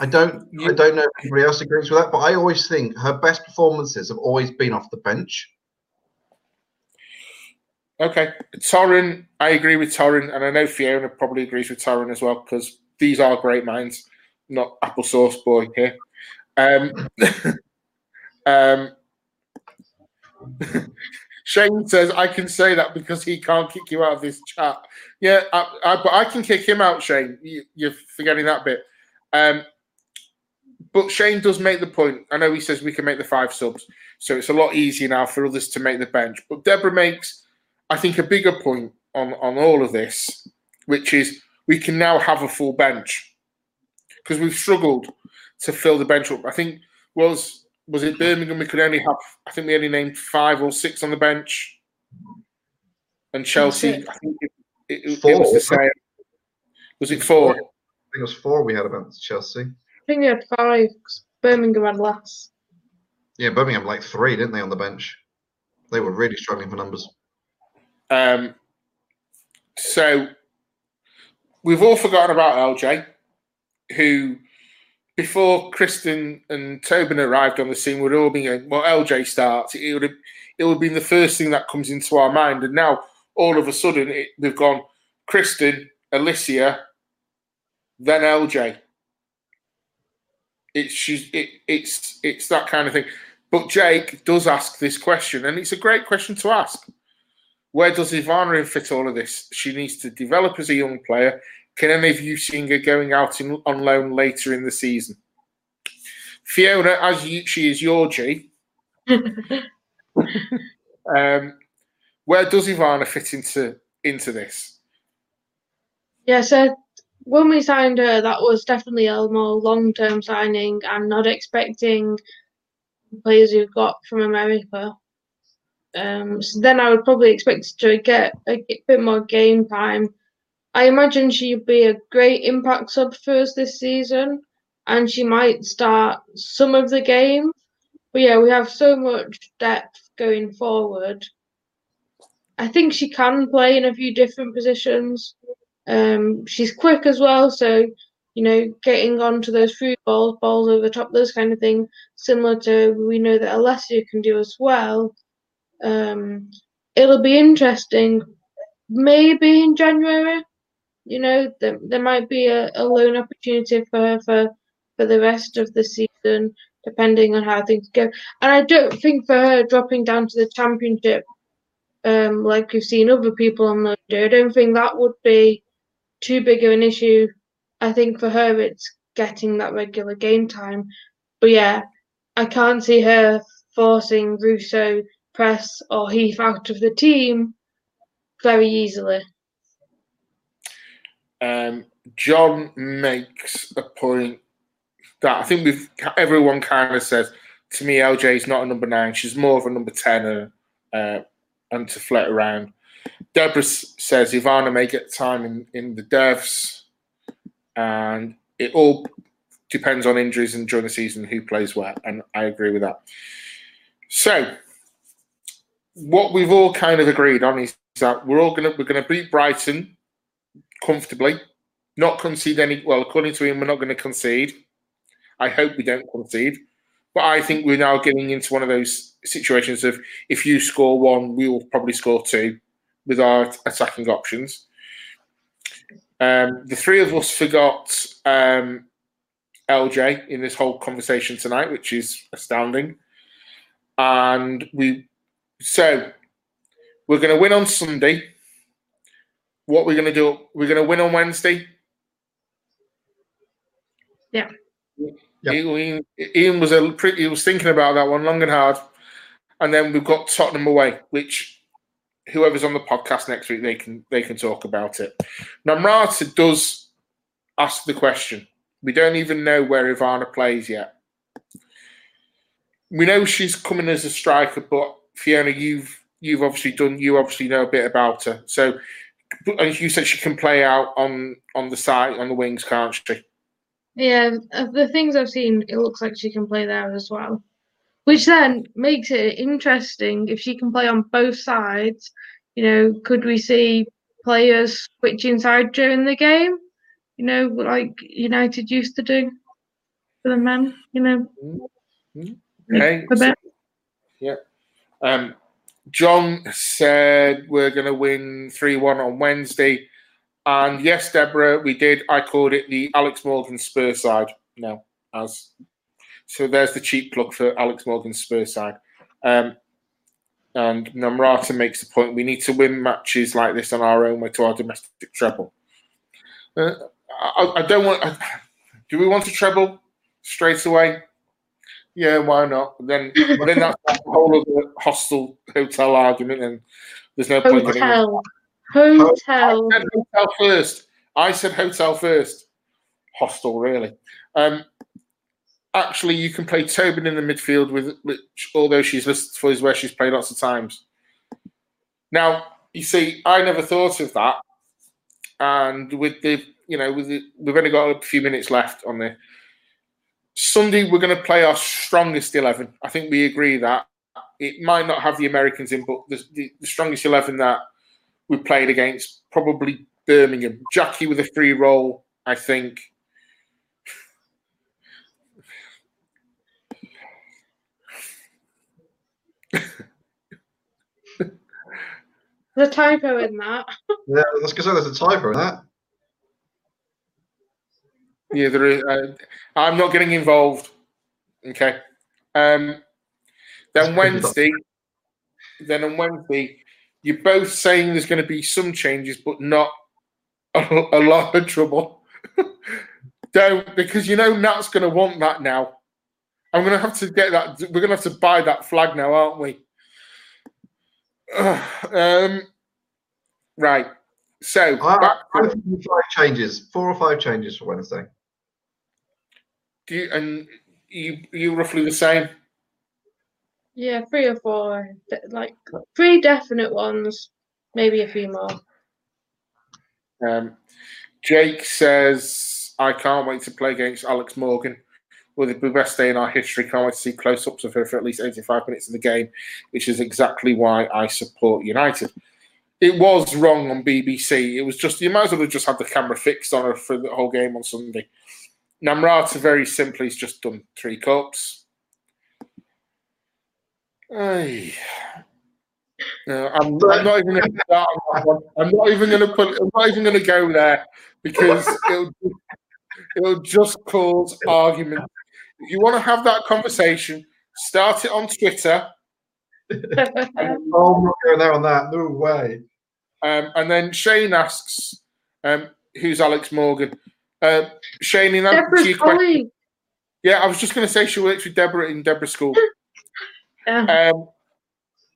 I don't, I don't know if anybody else agrees with that, but I always think her best performances have always been off the bench. Okay, Torrin, I agree with Torrin, and I know Fiona probably agrees with Torrin as well because these are great minds, not applesauce boy here. Um, um, Shane says, I can say that because he can't kick you out of this chat. Yeah, I, I, but I can kick him out, Shane. You, you're forgetting that bit. Um, but Shane does make the point. I know he says we can make the five subs, so it's a lot easier now for others to make the bench. But Deborah makes, I think, a bigger point on, on all of this, which is we can now have a full bench because we've struggled to fill the bench up. I think was was it Birmingham? We could only have. I think we only named five or six on the bench. And Chelsea, I think it, it, four. it was the same. Was it four? I think it was four. We had against Chelsea. I think we had five. Cause Birmingham had less. Yeah, Birmingham like three, didn't they, on the bench? They were really struggling for numbers. Um. So we've all forgotten about L J, who. Before Christen and Tobin arrived on the scene, we'd all been going, well, L J starts. It would have, it would have been the first thing that comes into our mind. And now, all of a sudden, it, they've gone Christen, Alessia, then L J. It's she's, it, it's it's that kind of thing. But Jake does ask this question, and it's a great question to ask. Where does Ivana fit all of this? She needs to develop as a young player. Can any of you see her going out in, on loan later in the season? Fiona, as you, she is your G. um, where does Ivana fit into into this? Yeah, so when we signed her, that was definitely a more long-term signing. I'm not expecting players who got from America. Um, so then I would probably expect to get a bit more game time. I imagine she'd be a great impact sub for us this season, and she might start some of the game. But yeah, we have so much depth going forward. I think she can play in a few different positions. Um, she's quick as well, so you know, getting onto those through balls, balls over the top, those kind of thing, similar to we know that Alessia can do as well. Um, it'll be interesting, maybe in January. You know, there, there might be a, a loan opportunity for her for, for the rest of the season, depending on how things go. And I don't think for her dropping down to the Championship, um, like we've seen other people on the do, I don't think that would be too big of an issue. I think for her, it's getting that regular game time. But yeah, I can't see her forcing Russo, Press or Heath out of the team very easily. Um, John makes a point that I think we've everyone kind of says to me, L J is not a number nine; she's more of a number ten, uh, and to flit around. Deborah says Ivana may get time in, in the devs, and it all depends on injuries and during the season who plays where. And I agree with that. So, what we've all kind of agreed on is that we're all gonna we're gonna beat Brighton. comfortably. Not concede any... Well, according to him, we're not going to concede. I hope we don't concede. But I think we're now getting into one of those situations of if you score one, we will probably score two with our attacking options. Um, the three of us forgot um, L J in this whole conversation tonight, which is astounding. And we... So, we're going to win on Sunday. What we're going to do... We're going to win on Wednesday. Yeah. Yep. Ian, Ian was a pretty, he was thinking about that one long and hard, and then we've got Tottenham away, which whoever's on the podcast next week they can they can talk about it. Namrata does ask the question. We don't even know where Ivana plays yet. We know she's coming as a striker, but Fiona, you've you've obviously done you obviously know a bit about her. So, and you said she can play out on on the side on the wings, can't she? Yeah, of the things I've seen, it looks like she can play there as well, which then makes it interesting if she can play on both sides. You know, could we see players switching sides during the game? You know, like United used to do for the men. You know, okay. So, yeah. Um, John said we're going to win three one on Wednesday. And yes, Deborah, we did. I called it the Alex Morgan Spur side. No, as so, there's the cheap plug for Alex Morgan Spur side. Um, and Namrata makes the point: we need to win matches like this on our own way to our domestic treble. Uh, I, I don't want. I, do we want a treble straight away? Yeah, why not? But then, but then that's a whole other hostel hotel argument, and there's no point in it. Hotel. I said hotel first. I said hotel first. Hostel, really. Um, actually, you can play Tobin in the midfield, with which, although she's listed for, is where she's played lots of times. Now, you see, I never thought of that. And with the, you know, with the, we've only got a few minutes left on the Sunday. We're going to play our strongest eleven. I think we agree that it might not have the Americans in, but the, the, the strongest eleven that we played against, probably Birmingham. Jackie with a free roll, I think. There's a typo in that. Yeah, I was going to say there's a typo in that. Yeah, there is. Uh, I'm not getting involved. Okay. Um, then Wednesday, then on Wednesday... You're both saying there's going to be some changes, but not a, a lot of trouble. Don't, because you know Nat's going to want that now. I'm going to have to get that. We're going to have to buy that flag now, aren't we? Uh, um, right. So, I, back I to, five changes, four or five changes for Wednesday. Do you, and you, you roughly the same. Yeah, three or four, like three definite ones, maybe a few more. Um, Jake says, I can't wait to play against Alex Morgan. Well, it'll be the best day in our history. Can't wait to see close-ups of her for at least eighty-five minutes of the game, which is exactly why I support United. It was wrong on B B C. It was just, you might as well have just had the camera fixed on her for the whole game on Sunday. Namrata, very simply, has just done three cups. Ay. No, I'm, I'm not even going to start on that one. I'm not even going to put. I'm not even going to go there because it'll it'll just cause argument. If you want to have that conversation, start it on Twitter. And, oh, I'm not going there on that. No way. Um, and then Shane asks, um, "Who's Alex Morgan?" Uh, Shane, in answer to your question, yeah, I was just going to say she works with Deborah in Deborah's school. Yeah. Um,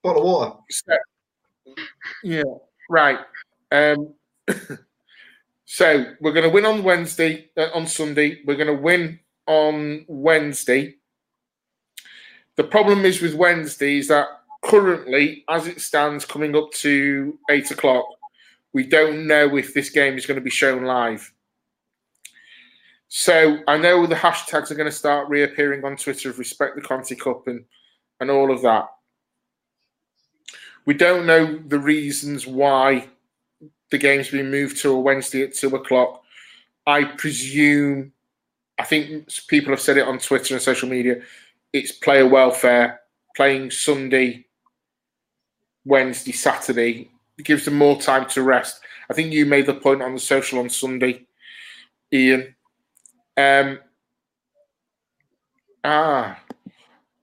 bottle of water. So, yeah, right. Um, so we're going to win on Wednesday, uh, on Sunday. We're going to win on Wednesday. The problem is with Wednesday is that currently, as it stands, coming up to eight o'clock, we don't know if this game is going to be shown live. So I know the hashtags are going to start reappearing on Twitter of respect the Conti Cup and. And all of that. We don't know the reasons why the game's been moved to a Wednesday at two o'clock. I presume, I think people have said it on Twitter and social media, it's player welfare, playing Sunday, Wednesday, Saturday. It gives them more time to rest. I think you made the point on the social on Sunday, Ian. Um, ah,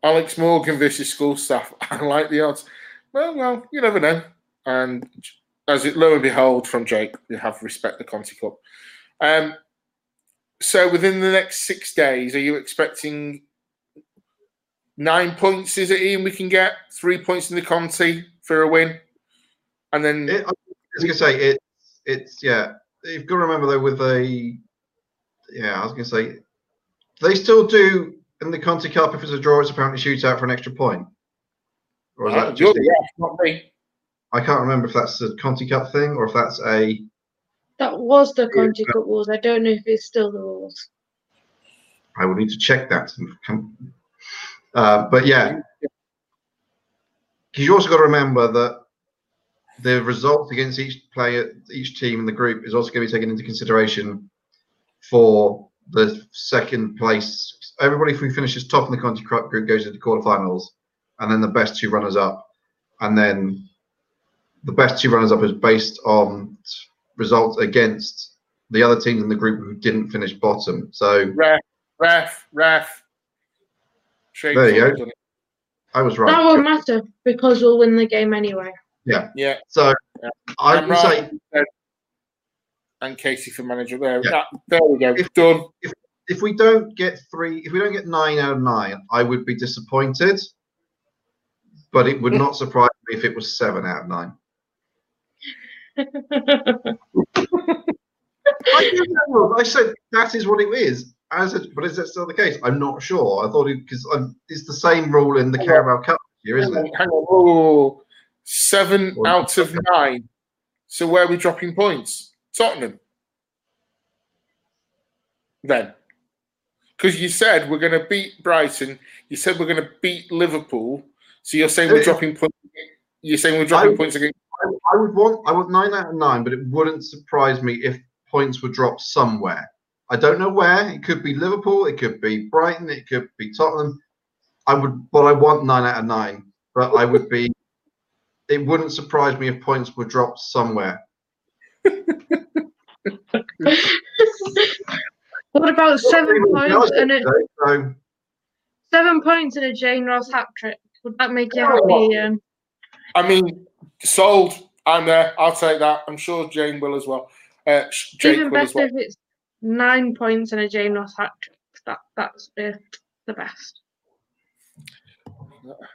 Alex Morgan versus school staff. I like the odds. Well, well, you never know. And as it lo and behold, from Jake, you have respect the Conti Cup. Um, so within the next six days, are you expecting nine points? Is it, Ian? We can get three points in the Conti for a win, and then it, as you say, it, it's yeah. You've got to remember though, with a yeah, I was going to say they still do in the Conti Cup if it's a draw, it's apparently shootout for an extra point. Or is that just yeah, not me. I can't remember if that's the Conti Cup thing or if that's a. That was the Conti Cup rules. I don't know if it's still the rules. I will need to check that. Uh, but yeah, because you also got to remember that the results against each player, each team in the group is also going to be taken into consideration for the second place. Everybody who finishes top in the Conti Cup group goes into the quarterfinals, and then the best two runners up, and then the best two runners up is based on results against the other teams in the group who didn't finish bottom. So ref, ref, ref. Shade there you go. I was right. That won't matter because we'll win the game anyway. Yeah. Yeah. So yeah. I would say, and Casey for manager there. Yeah. That, there we go. If, Done. If, if we don't get three, if we don't get nine out of nine, I would be disappointed. But it would not surprise me if it was seven out of nine. I, know. I said that is what it is. As a, but is that still the case? I'm not sure. I thought it because it's the same rule in the hang Carabao on. Cup here, isn't hang it? Hang on. Oh, seven well, out of nine. So where are we dropping points? Tottenham. Then, because you said we're going to beat Brighton, you said we're going to beat Liverpool. So you're saying we're dropping points. You're saying we're dropping I, points against. I would want I want nine out of nine, but it wouldn't surprise me if points were dropped somewhere. I don't know where. It could be Liverpool, it could be Brighton, it could be Tottenham. I would but I want nine out of nine. But I would be it wouldn't surprise me if points were dropped somewhere. What about seven points and a so, seven points and a Jane Ross hat trick? Would that make you happy? Um, I mean, sold. I'm there. I'll take that. I'm sure Jane will as well. Uh, Jake Even better well. If it's nine points and a Jane Ross hat trick. That that's the the best.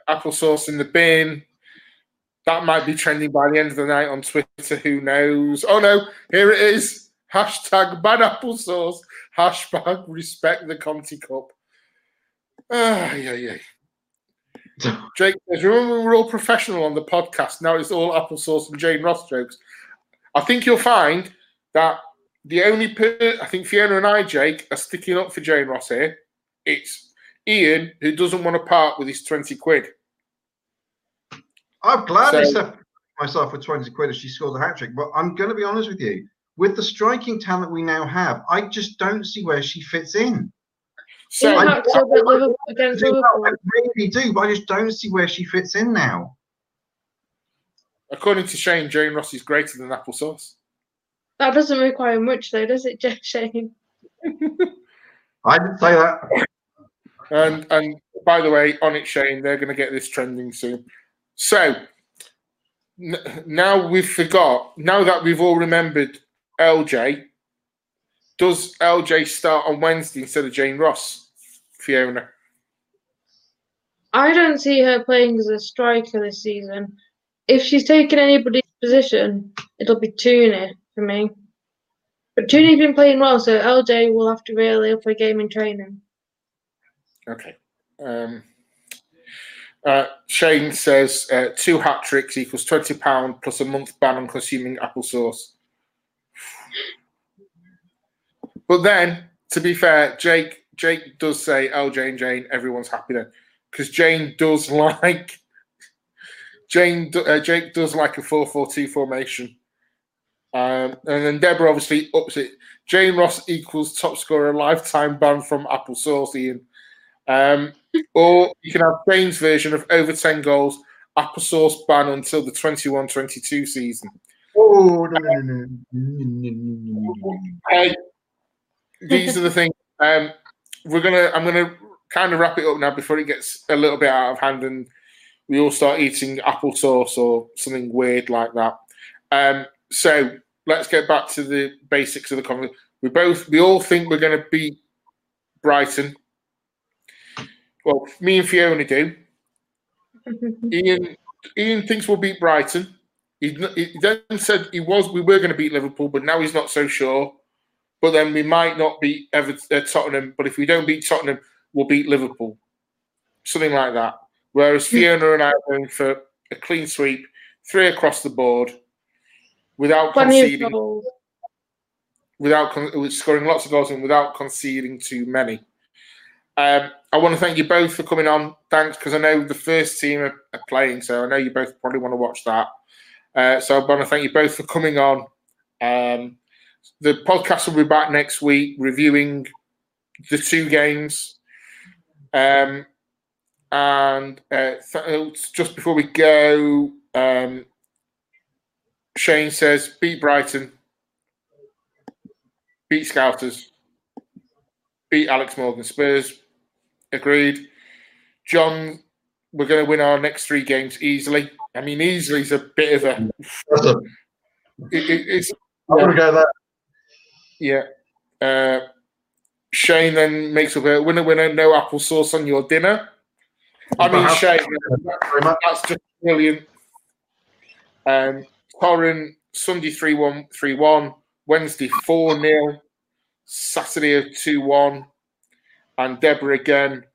Applesauce in the bin. That might be trending by the end of the night on Twitter. Who knows? Oh no! Here it is. Hashtag bad applesauce. Hashtag respect the Conti Cup. Ah, yeah, yeah. Jake says, remember we were all professional on the podcast. Now it's all applesauce and Jane Ross jokes. I think you'll find that the only person, I think Fiona and I, Jake, are sticking up for Jane Ross here. It's Ian who doesn't want to part with his twenty quid. I'm glad so, I separated myself with twenty quid as she scored a hat trick, but I'm going to be honest with you. With the striking talent we now have, I just don't see where she fits in. So I, I, I, against I, I really do, but I just don't see where she fits in now. According to Shane, Jane Ross is greater than applesauce. That doesn't require much, though, does it, Shane? I didn't say that. And and by the way, on it, Shane, they're going to get this trending soon. So n- now we've forgot. Now that we've all remembered L J. Does L J start on Wednesday instead of Jane Ross, Fiona? I don't see her playing as a striker this season. If she's taking anybody's position, it'll be Tuna for me. But Tuna's been playing well, so L J will have to really up her game in training. Okay. Um, uh, Shane says uh, two hat tricks equals twenty pounds plus a month ban on consuming applesauce. But then, to be fair, Jake Jake does say, "Oh, Jane, Jane, everyone's happy then," because Jane does like Jane. Uh, Jake does like a four four two formation, Um, and then Deborah obviously ups it. Jane Ross equals top scorer, lifetime ban from Apple Sauce, Ian. Um, or you can have Jane's version of over ten goals, Apple Sauce ban until the twenty-one twenty-two season. Oh, no, no, no, no, no, no. Hey, these are the things. Um, we're gonna. I'm gonna kind of wrap it up now before it gets a little bit out of hand and we all start eating applesauce or something weird like that. Um, so let's get back to the basics of the conference. We both, we all think we're going to beat Brighton. Well, me and Fiona do. Ian, Ian thinks we'll beat Brighton. He, he then said he was. We were going to beat Liverpool, but now he's not so sure. But then we might not beat Ever- uh, Tottenham. But if we don't beat Tottenham, we'll beat Liverpool. Something like that. Whereas Fiona and I are going for a clean sweep, three across the board, without conceding, without con- scoring lots of goals and without conceding too many. Um, I want to thank you both for coming on. Thanks, because I know the first team are, are playing, so I know you both probably want to watch that. Uh, so I want to thank you both for coming on. Um, the podcast will be back next week, reviewing the two games. Um, and uh, th- just before we go, um, Shane says, beat Brighton, beat Scouters, beat Alex Morgan Spurs. Agreed. John, we're going to win our next three games easily. I mean, easily is a bit of a... It, it, it's, I'm going to go there. Yeah. Uh, Shane then makes up a winner, winner, no apple sauce on your dinner. I mean, Shane, that, that's just brilliant. Um, Corin, Sunday three one, Wednesday four nil, Saturday two one, and Deborah again.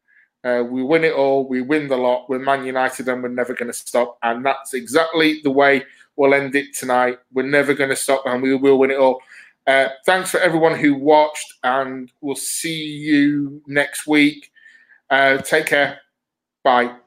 Uh, we win it all, we win the lot, we're Man United and we're never going to stop. And that's exactly the way we'll end it tonight. We're never going to stop and we will win it all. Uh, thanks for everyone who watched and we'll see you next week. Uh, take care. Bye.